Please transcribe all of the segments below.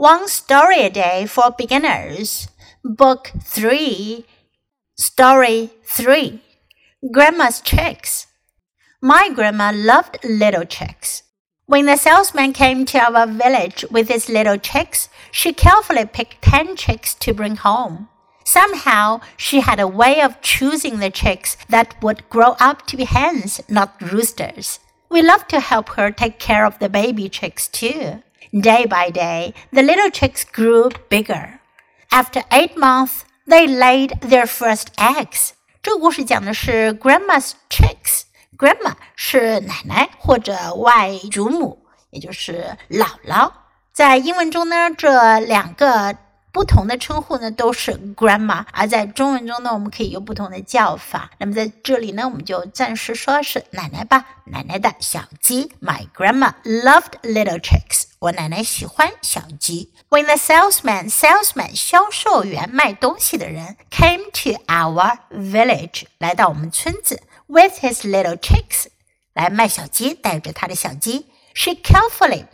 One Story a Day for Beginners, Book 3, Story 3, Grandma's Chicks. My grandma loved little chicks. When the salesman came to our village with his little chicks, she carefully picked 10 chicks to bring home. Somehow, she had a way of choosing the chicks that would grow up to be hens, not roosters.We loved to help her take care of the baby chicks too. Day by day, the little chicks grew bigger. After 8 months, they laid their first eggs. 这个故事讲的是 Grandma's Chicks. Grandma 是奶奶或者外祖母，也就是姥姥。在英文中呢，这两个不同的称呼呢都是 grandma， 而在中文中呢，我们可以有不同的叫法。那么在这里呢，我们就暂时说是奶奶吧，奶奶的小鸡。My grandma loved little chicks. 我奶奶喜欢小鸡。When the salesman 销售员卖东西的人 came to our village 来到我们村子 with his little chicks 来卖小鸡，带着他的小鸡。She carefully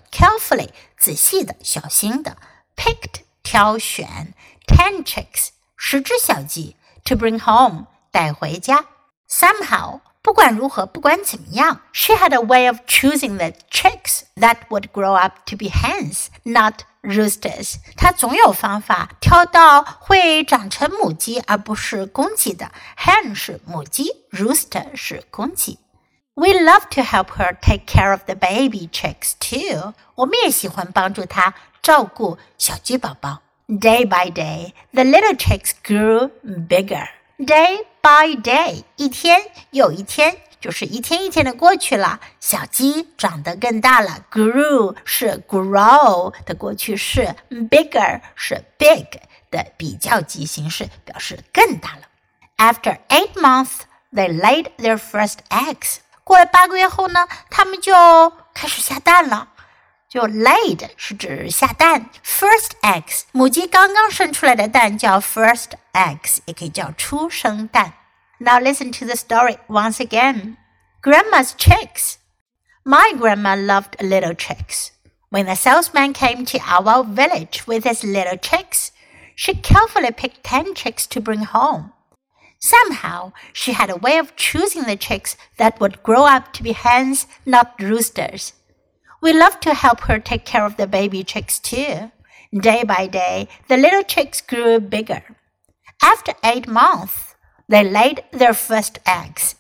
仔细的、小心的 picked。挑选 10 chicks 10只小鸡 to bring home 带回家 Somehow 不管如何不管怎么样 She had a way of choosing the chicks that would grow up to be hens not roosters 她总有方法挑到会长成母鸡而不是公鸡的 Hen 是母鸡 Rooster 是公鸡We love to help her take care of the baby chicks too. 我们也喜欢帮助她照顾小鸡宝宝。Day by day, the little chicks grew bigger. Day by day, 一天又一天，就是一天一天的过去了。小鸡长得更大了。Grew 是 grow 的过去式 ，bigger 是 big 的比较级形式，表示更大了。After 8 months, they laid their first eggs.过了8个月后呢，他们就开始下蛋了。就 laid 是指下蛋 ，first eggs 母鸡刚刚生出来的蛋叫 first eggs， 也可以叫初生蛋。Now listen to the story once again. Grandma's Chicks. My grandma loved little chicks. When the salesman came to our village with his little chicks, she carefully picked 10 chicks to bring home.Somehow, she had a way of choosing the chicks that would grow up to be hens, not roosters. We loved to help her take care of the baby chicks too. Day by day, the little chicks grew bigger. After 8 months, they laid their first eggs.